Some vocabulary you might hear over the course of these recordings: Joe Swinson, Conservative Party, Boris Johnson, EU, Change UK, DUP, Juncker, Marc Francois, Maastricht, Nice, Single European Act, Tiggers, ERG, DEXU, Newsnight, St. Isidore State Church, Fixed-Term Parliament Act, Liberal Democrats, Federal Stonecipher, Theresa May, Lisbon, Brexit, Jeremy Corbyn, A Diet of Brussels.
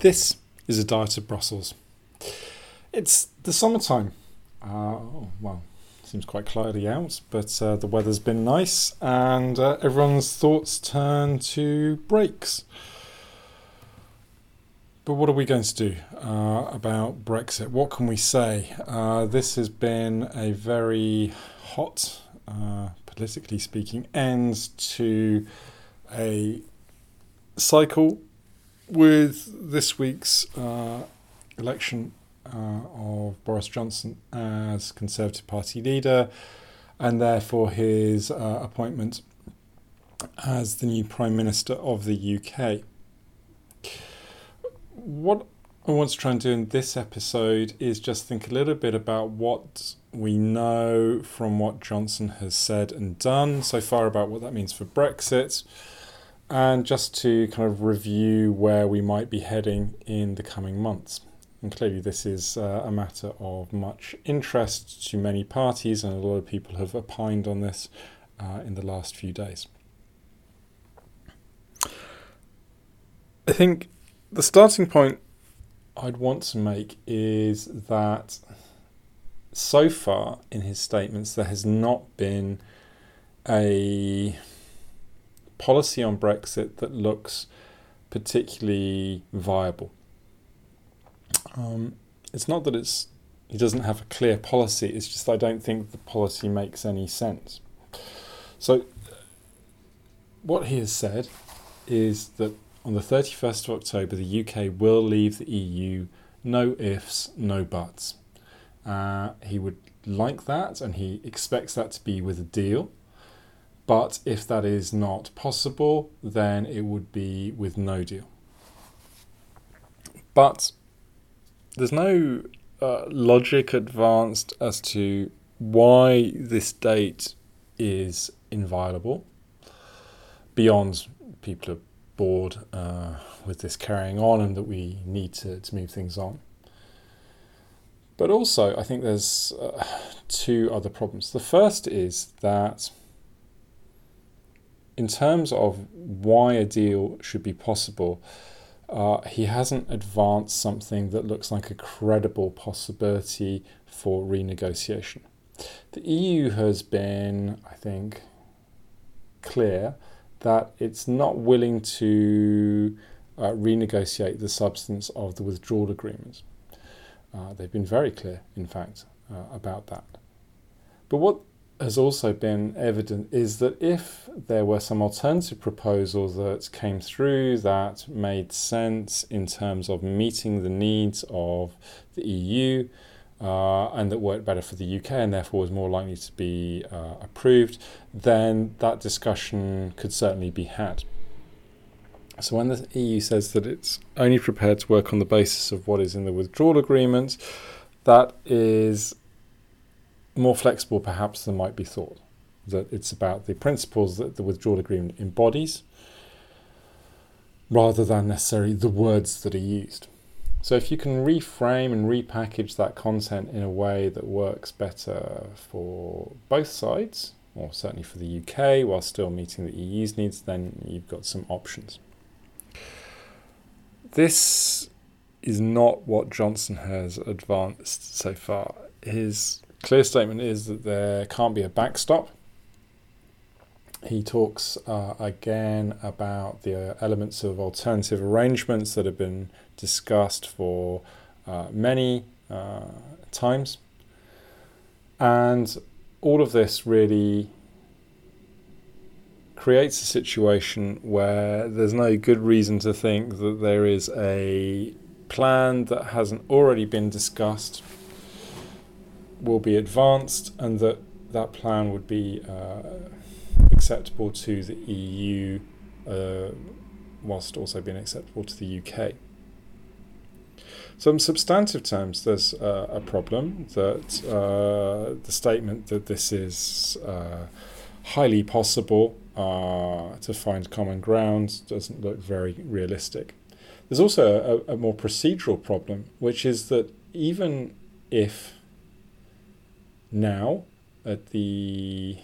This is A Diet of Brussels. It's the summertime. Well, seems quite cloudy out, but the weather's been nice and everyone's thoughts turn to breaks. But what are we going to do about Brexit? What can we say? This has been a very hot, politically speaking, end to a cycle with this week's election of Boris Johnson as Conservative Party leader, and therefore his appointment as the new Prime Minister of the UK. What I want to try and do in this episode is just think a little bit about what we know from what Johnson has said and done so far about what that means for Brexit, and just to kind of review where we might be heading in the coming months. And clearly this is a matter of much interest to many parties, and a lot of people have opined on this in the last few days. I think the starting point I'd want to make is that so far in his statements there has not been a policy on Brexit that looks particularly viable. It's not that he doesn't have a clear policy, it's just I don't think the policy makes any sense. So what he has said is that on the 31st of October the UK will leave the EU, no ifs, no buts. He would like that, and he expects that to be with a deal. But if that is not possible, then it would be with no deal. But there's no logic advanced as to why this date is inviolable, beyond people are bored with this carrying on and that we need to move things on. But also, I think there's two other problems. The first is that in terms of why a deal should be possible, he hasn't advanced something that looks like a credible possibility for renegotiation. The EU has been, I think, clear that it's not willing to renegotiate the substance of the withdrawal agreement. They've been very clear, in fact, about that. But what has also been evident is that if there were some alternative proposal that came through that made sense in terms of meeting the needs of the EU and that worked better for the UK and therefore was more likely to be approved, then that discussion could certainly be had. So when the EU says that it's only prepared to work on the basis of what is in the withdrawal agreement, that is more flexible perhaps than might be thought, that it's about the principles that the withdrawal agreement embodies rather than necessarily the words that are used. So if you can reframe and repackage that content in a way that works better for both sides, or certainly for the UK, while still meeting the EU's needs, then you've got some options. This is not what Johnson has advanced so far. His clear statement is that there can't be a backstop. He talks again about the elements of alternative arrangements that have been discussed for many times. And all of this really creates a situation where there's no good reason to think that there is a plan that hasn't already been discussed, will be advanced, and that plan would be acceptable to the EU whilst also being acceptable to the UK. So in substantive terms there's a problem that the statement that this is highly possible to find common ground doesn't look very realistic. There's also a more procedural problem, which is that even if now, at the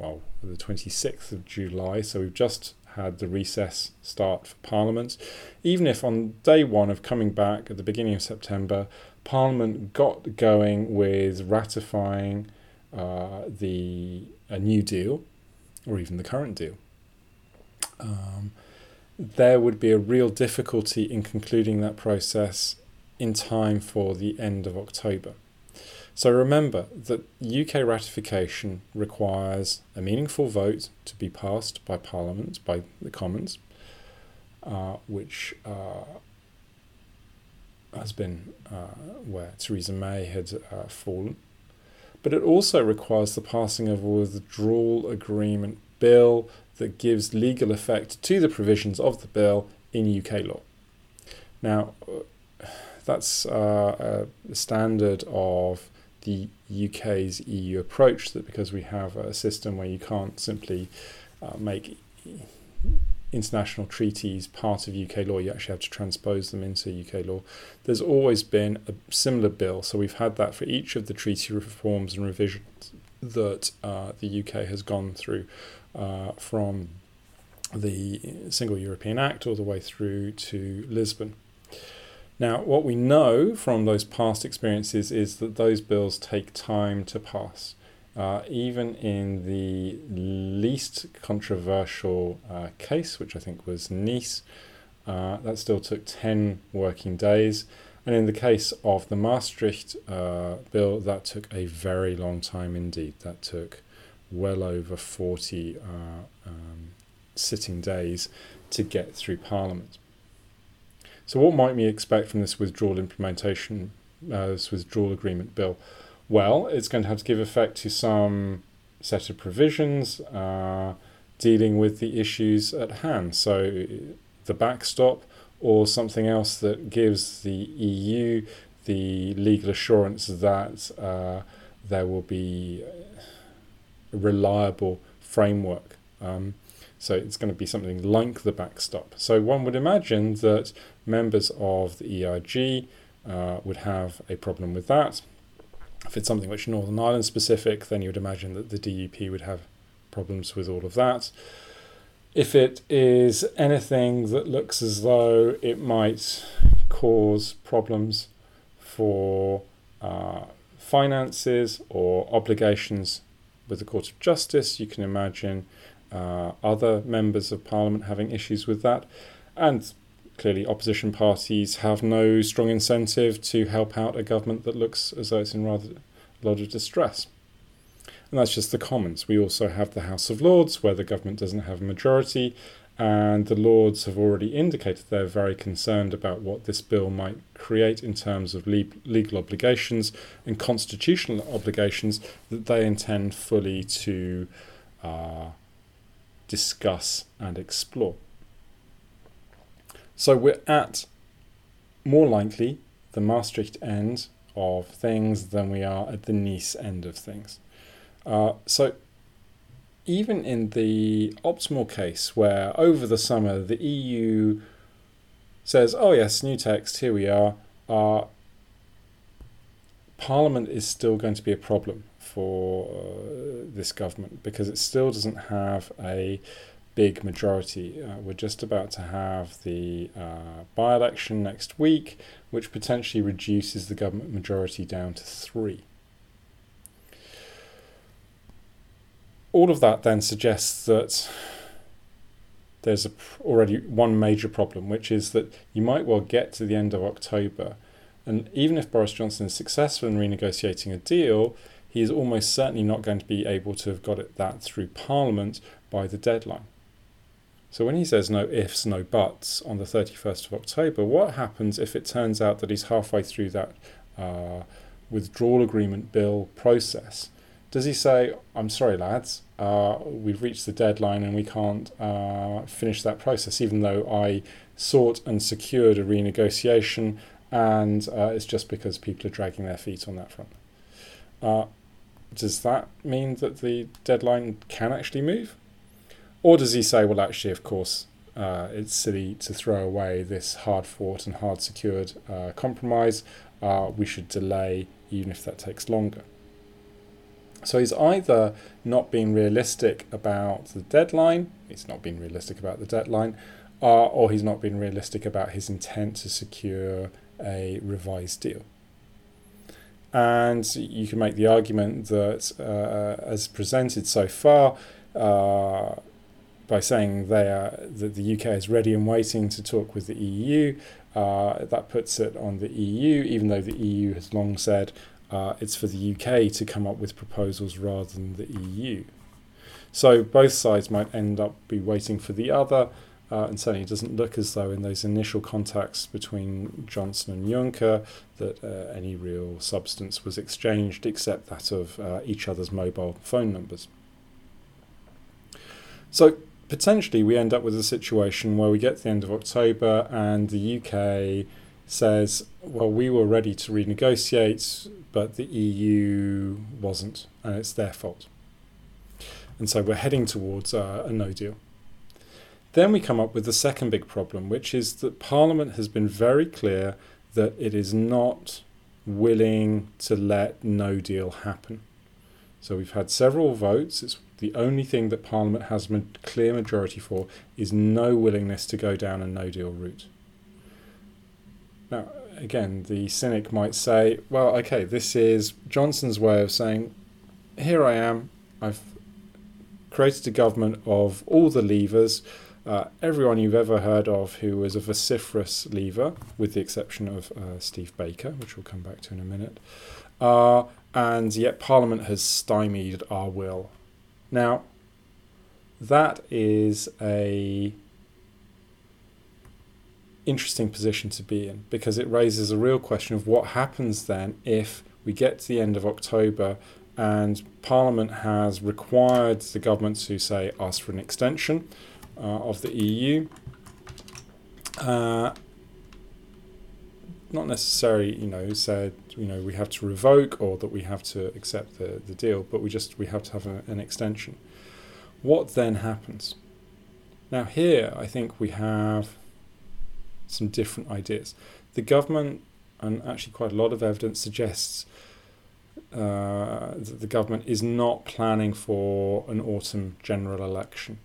26th of July, so we've just had the recess start for Parliament, even if on day one of coming back at the beginning of September, Parliament got going with ratifying a new deal, or even the current deal. There would be a real difficulty in concluding that process in time for the end of October. So remember that UK ratification requires a meaningful vote to be passed by Parliament, by the Commons, which has been where Theresa May had fallen. But it also requires the passing of a withdrawal agreement bill that gives legal effect to the provisions of the bill in UK law. Now, that's a standard of the UK's EU approach, that because we have a system where you can't simply make international treaties part of UK law, you actually have to transpose them into UK law. There's always been a similar bill, so we've had that for each of the treaty reforms and revisions that the UK has gone through, from the Single European Act all the way through to Lisbon. Now, what we know from those past experiences is that those bills take time to pass. Even in the least controversial case, which I think was Nice, that still took 10 working days. And in the case of the Maastricht bill, that took a very long time indeed. That took well over 40 sitting days to get through Parliament. So what might we expect from this withdrawal implementation, this withdrawal agreement bill? Well, it's going to have to give effect to some set of provisions dealing with the issues at hand. So the backstop, or something else that gives the EU the legal assurance that there will be a reliable framework. So it's going to be something like the backstop. So one would imagine that members of the ERG would have a problem with that. If it's something which is Northern Ireland specific, then you would imagine that the DUP would have problems with all of that. If it is anything that looks as though it might cause problems for finances or obligations with the Court of Justice, you can imagine other members of Parliament having issues with that. And clearly opposition parties have no strong incentive to help out a government that looks as though it's in rather a lot of distress. And that's just the Commons. We also have the House of Lords, where the government doesn't have a majority, and the Lords have already indicated they're very concerned about what this bill might create in terms of legal obligations and constitutional obligations that they intend fully to discuss and explore. So we're at, more likely, the Maastricht end of things than we are at the Nice end of things. So even in the optimal case where over the summer the EU says, oh yes, new text, here we are, Parliament is still going to be a problem for this government, because it still doesn't have a big majority. We're just about to have the by-election next week, which potentially reduces the government majority down to 3. All of that then suggests that there's already one major problem, which is that you might well get to the end of October, and even if Boris Johnson is successful in renegotiating a deal, he is almost certainly not going to be able to have got that through Parliament by the deadline. So when he says no ifs, no buts on the 31st of October, what happens if it turns out that he's halfway through that withdrawal agreement bill process? Does he say, I'm sorry, lads, we've reached the deadline and we can't finish that process, even though I sought and secured a renegotiation, and it's just because people are dragging their feet on that front? Does that mean that the deadline can actually move? Or does he say, well, actually, of course, it's silly to throw away this hard-fought and hard-secured compromise. We should delay, even if that takes longer. So he's either not being realistic about the deadline, or he's not being realistic about his intent to secure a revised deal. And you can make the argument that, as presented so far, by saying that the UK is ready and waiting to talk with the EU, that puts it on the EU, even though the EU has long said it's for the UK to come up with proposals rather than the EU. So both sides might end up be waiting for the other, and certainly it doesn't look as though in those initial contacts between Johnson and Juncker that any real substance was exchanged except that of each other's mobile phone numbers. So potentially we end up with a situation where we get to the end of October and the UK says, well, we were ready to renegotiate, but the EU wasn't, and it's their fault. And so we're heading towards a no deal. Then we come up with the second big problem, which is that Parliament has been very clear that it is not willing to let no deal happen. So we've had several votes. It's the only thing that Parliament has a clear majority for is no willingness to go down a no deal route. Now, again, the cynic might say, well, okay, this is Johnson's way of saying, here I am, I've created a government of all the leavers, everyone you've ever heard of who is a vociferous leaver, with the exception of Steve Baker, which we'll come back to in a minute, and yet Parliament has stymied our will. Now, that is a interesting position to be in, because it raises a real question of what happens then if we get to the end of October and Parliament has required the government to, say, ask for an extension of the EU. Not necessarily, said, we have to revoke or that we have to accept the deal, but we have to have an extension. What then happens? Now here, I think we have some different ideas. The government, and actually quite a lot of evidence, suggests that the government is not planning for an autumn general election,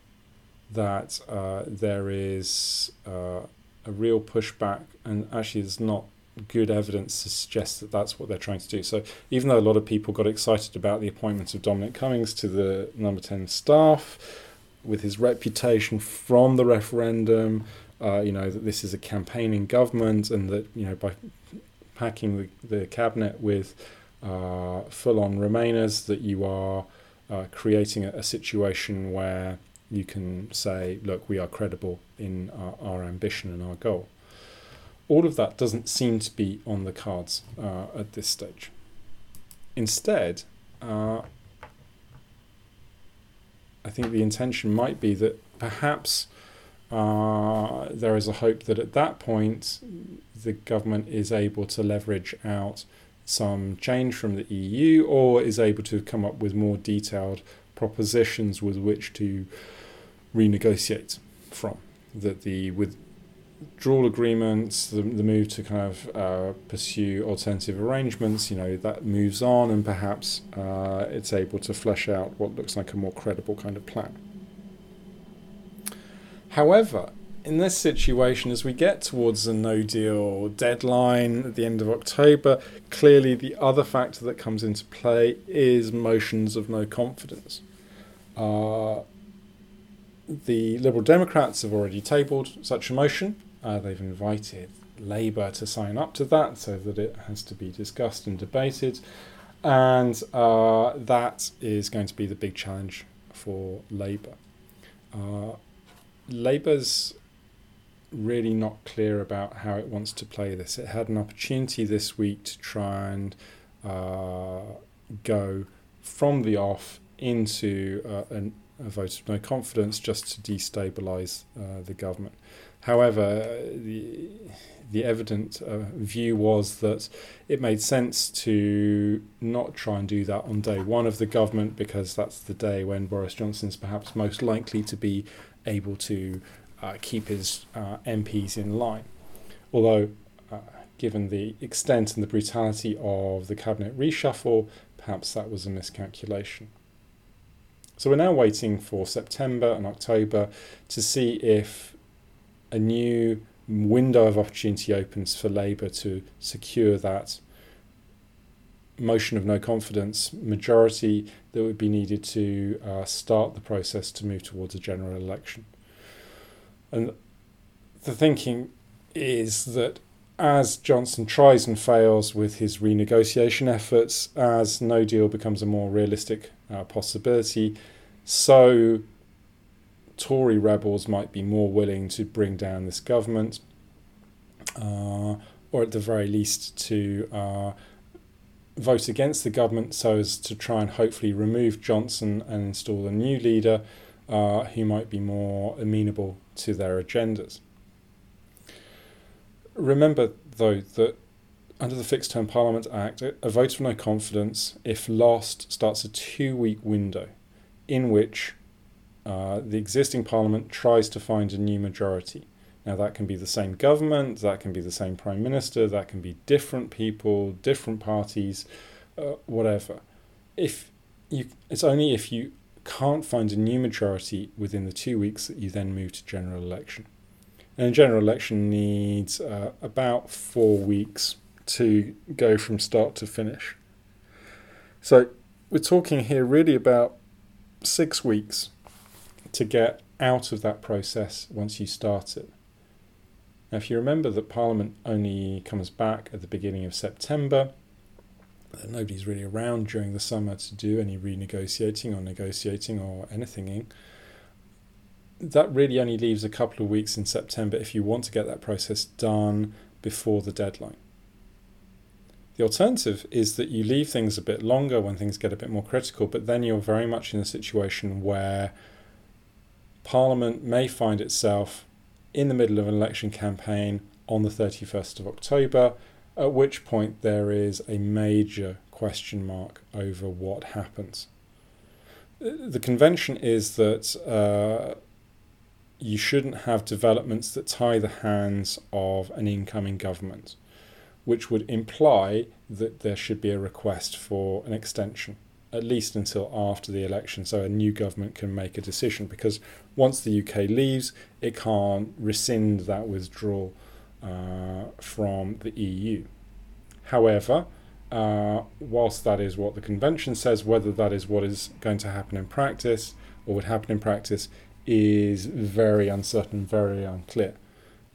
that there is a real pushback, and actually there's not good evidence to suggest that that's what they're trying to do. So even though a lot of people got excited about the appointment of Dominic Cummings to the number 10 staff, with his reputation from the referendum, that this is a campaigning government and that, by packing the cabinet with full-on Remainers, that you are creating a situation where you can say, look, we are credible in our ambition and our goal. All of that doesn't seem to be on the cards at this stage. Instead, I think the intention might be that perhaps there is a hope that at that point the government is able to leverage out some change from the EU or is able to come up with more detailed propositions with which to renegotiate from. That the withdrawal agreements, the move to kind of pursue alternative arrangements, that moves on and perhaps it's able to flesh out what looks like a more credible kind of plan. However, in this situation, as we get towards the no-deal deadline at the end of October, clearly the other factor that comes into play is motions of no confidence. The Liberal Democrats have already tabled such a motion. They've invited Labour to sign up to that so that it has to be discussed and debated. And that is going to be the big challenge for Labour. Labour's really not clear about how it wants to play this. It had an opportunity this week to try and go from the off into a vote of no confidence just to destabilise the government. However, the evident view was that it made sense to not try and do that on day one of the government because that's the day when Boris Johnson is perhaps most likely to be able to keep his MPs in line. Although given the extent and the brutality of the cabinet reshuffle, perhaps that was a miscalculation. So we're now waiting for September and October to see if a new window of opportunity opens for Labour to secure that motion of no confidence majority that would be needed to start the process to move towards a general election. And the thinking is that as Johnson tries and fails with his renegotiation efforts, as no deal becomes a more realistic possibility, so Tory rebels might be more willing to bring down this government, or at the very least to vote against the government so as to try and hopefully remove Johnson and install a new leader who might be more amenable to their agendas. Remember, though, that under the Fixed-Term Parliament Act, a vote of no confidence, if lost, starts a two-week window in which the existing parliament tries to find a new majority. Now, that can be the same government, that can be the same prime minister, that can be different people, different parties, whatever. It's only if you can't find a new majority within the 2 weeks that you then move to general election. And a general election needs about 4 weeks to go from start to finish. So we're talking here really about 6 weeks to get out of that process once you start it. Now, if you remember that Parliament only comes back at the beginning of September, nobody's really around during the summer to do any renegotiating or negotiating or anything. That really only leaves a couple of weeks in September if you want to get that process done before the deadline. The alternative is that you leave things a bit longer when things get a bit more critical, but then you're very much in a situation where Parliament may find itself in the middle of an election campaign on the 31st of October, at which point there is a major question mark over what happens. The convention is that you shouldn't have developments that tie the hands of an incoming government, which would imply that there should be a request for an extension, at least until after the election, so a new government can make a decision, because once the UK leaves, it can't rescind that withdrawal from the EU. However, whilst that is what the convention says, whether that is what is going to happen in practice or would happen in practice is very uncertain, very unclear,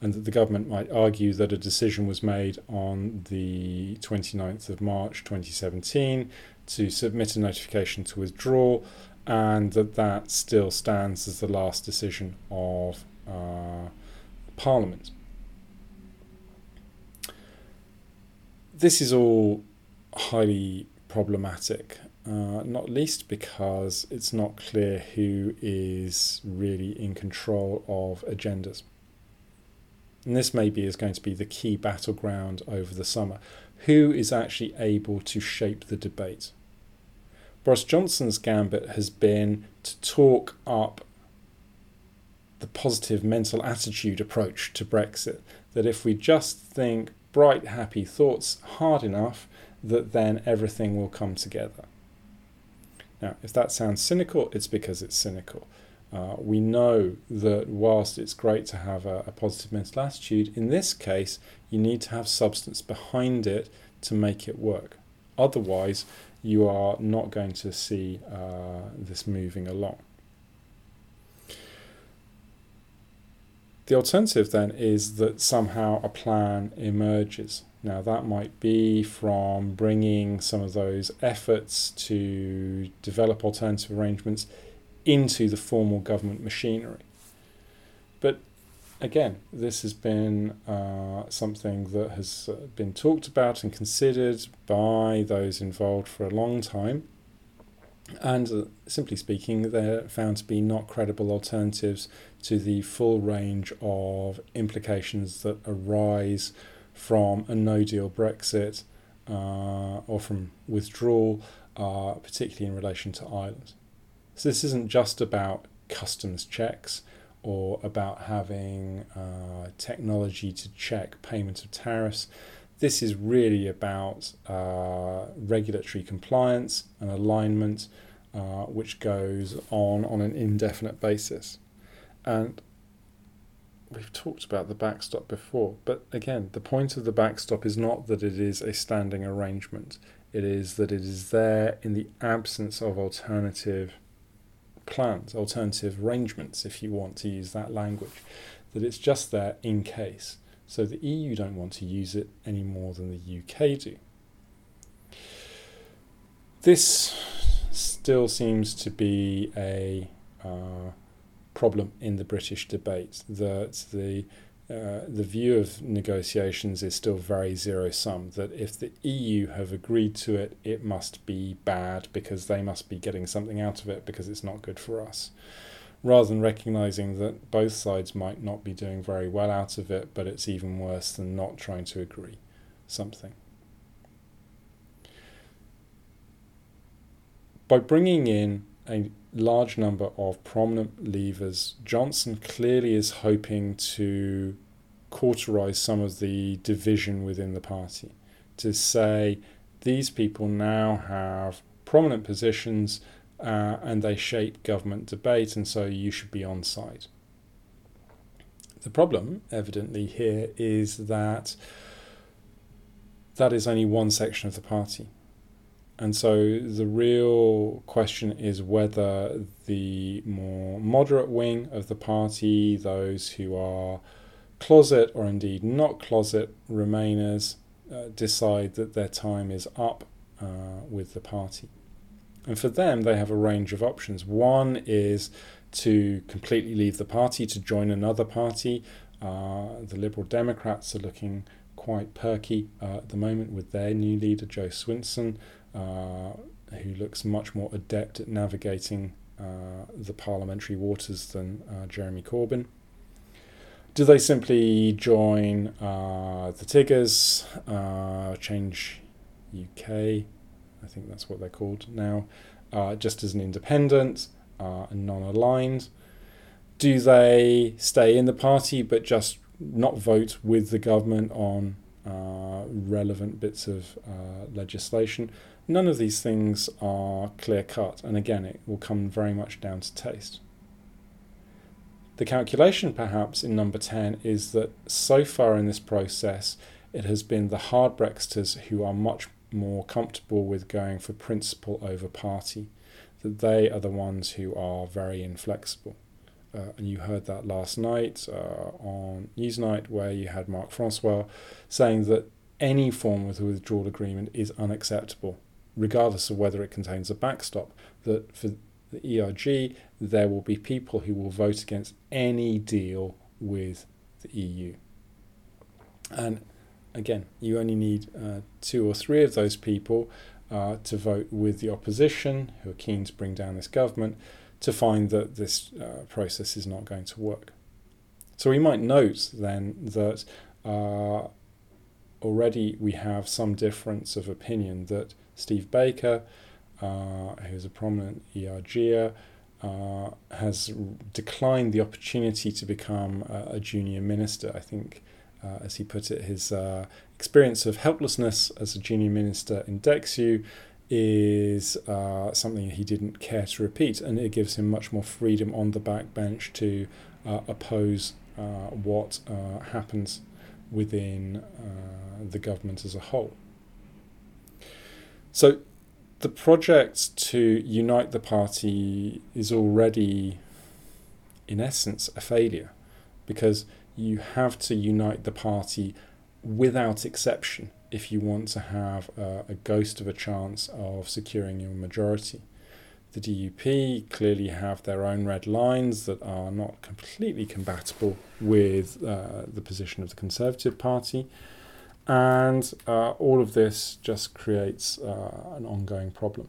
and that the government might argue that a decision was made on the 29th of March 2017 to submit a notification to withdraw, and that still stands as the last decision of Parliament. This is all highly problematic, not least because it's not clear who is really in control of agendas. And this maybe is going to be the key battleground over the summer. Who is actually able to shape the debate? Boris Johnson's gambit has been to talk up the positive mental attitude approach to Brexit, that if we just think bright, happy thoughts hard enough, that then everything will come together. Now, if that sounds cynical, it's because it's cynical. We know that whilst it's great to have a positive mental attitude, in this case, you need to have substance behind it to make it work. Otherwise, you are not going to see this moving along. The alternative then is that somehow a plan emerges. Now, that might be from bringing some of those efforts to develop alternative arrangements into the formal government machinery. But again, this has been something that has been talked about and considered by those involved for a long time. And simply speaking, they're found to be not credible alternatives to the full range of implications that arise from a no-deal Brexit or from withdrawal, particularly in relation to Ireland. So this isn't just about customs checks or about having technology to check payment of tariffs. This is really about regulatory compliance and alignment, which goes on an indefinite basis. And we've talked about the backstop before, but again, the point of the backstop is not that it is a standing arrangement. It is that it is there in the absence of alternative plans, alternative arrangements, if you want to use that language, that it's just there in case. So the EU don't want to use it any more than the UK do. This still seems to be a problem in the British debate, that the view of negotiations is still very zero-sum, that if the EU have agreed to it, it must be bad because they must be getting something out of it because it's not good for us, rather than recognising that both sides might not be doing very well out of it, but it's even worse than not trying to agree something. By bringing in a large number of prominent leavers, Johnson clearly is hoping to cauterize some of the division within the party, to say these people now have prominent positions and they shape government debate, and so you should be on side. The problem, evidently, here is that that is only one section of the party. And so the real question is whether the more moderate wing of the party, those who are closet or indeed not closet Remainers, decide that their time is up with the party. And for them, they have a range of options. One is to completely leave the party, to join another party. The Liberal Democrats are looking quite perky at the moment with their new leader, Joe Swinson, who looks much more adept at navigating the parliamentary waters than Jeremy Corbyn. Do they simply join the Tiggers, Change UK, I think that's what they're called now, just as an independent and non-aligned? Do they stay in the party but just not vote with the government on relevant bits of legislation? None of these things are clear-cut, and again, it will come very much down to taste. The calculation, perhaps, in number 10 is that so far in this process, it has been the hard Brexiters who are much more comfortable with going for principle over party, that they are the ones who are very inflexible. And you heard that last night on Newsnight, where you had Marc Francois saying that any form of withdrawal agreement is unacceptable, regardless of whether it contains a backstop, that for the ERG, there will be people who will vote against any deal with the EU. And again, you only need 2 or 3 of those people to vote with the opposition, who are keen to bring down this government, to find that this process is not going to work. So we might note then that already we have some difference of opinion, that Steve Baker, who's a prominent ERGer, has declined the opportunity to become a junior minister. I think, as he put it, his experience of helplessness as a junior minister in DEXU is something he didn't care to repeat, and it gives him much more freedom on the backbench to oppose what happens within the government as a whole. So the project to unite the party is already, in essence, a failure, because you have to unite the party without exception if you want to have a ghost of a chance of securing your majority. The DUP clearly have their own red lines that are not completely compatible with the position of the Conservative Party, and all of this just creates an ongoing problem.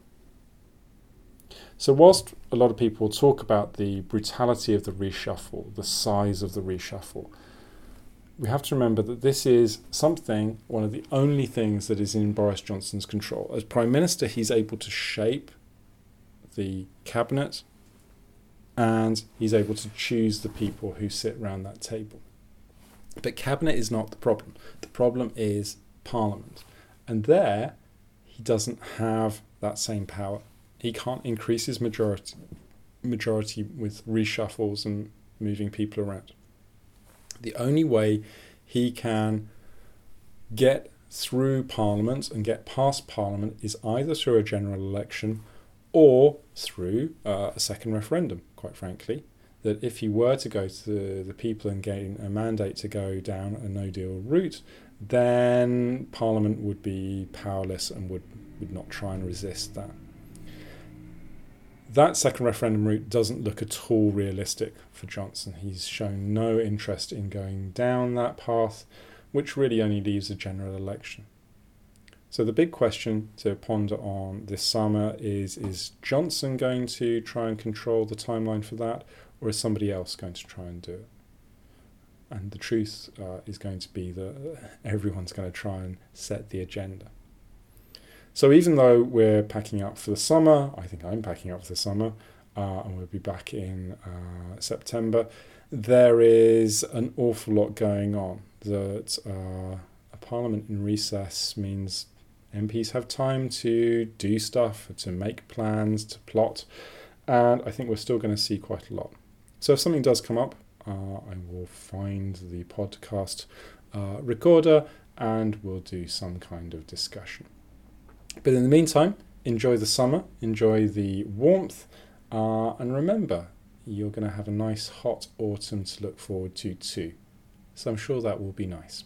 So whilst a lot of people talk about the brutality of the reshuffle, the size of the reshuffle, we have to remember that this is something, one of the only things that is in Boris Johnson's control. As Prime Minister, he's able to shape the cabinet, and he's able to choose the people who sit round that table. But cabinet is not the problem. The problem is Parliament. And there, he doesn't have that same power. He can't increase his majority with reshuffles and moving people around. The only way he can get through Parliament and get past Parliament is either through a general election or through a second referendum, quite frankly, that if he were to go to the people and gain a mandate to go down a no-deal route, then Parliament would be powerless and would not try and resist that. That second referendum route doesn't look at all realistic for Johnson. He's shown no interest in going down that path, which really only leaves a general election. So the big question to ponder on this summer is Johnson going to try and control the timeline for that, or is somebody else going to try and do it? And the truth is going to be that everyone's going to try and set the agenda. So even though we're packing up for the summer, I think I'm packing up for the summer, and we'll be back in September, there is an awful lot going on. That a parliament in recess means MPs have time to do stuff, to make plans, to plot, and I think we're still going to see quite a lot. So if something does come up, I will find the podcast recorder and we'll do some kind of discussion. But in the meantime, enjoy the summer, enjoy the warmth, and remember, you're going to have a nice hot autumn to look forward to too. So I'm sure that will be nice.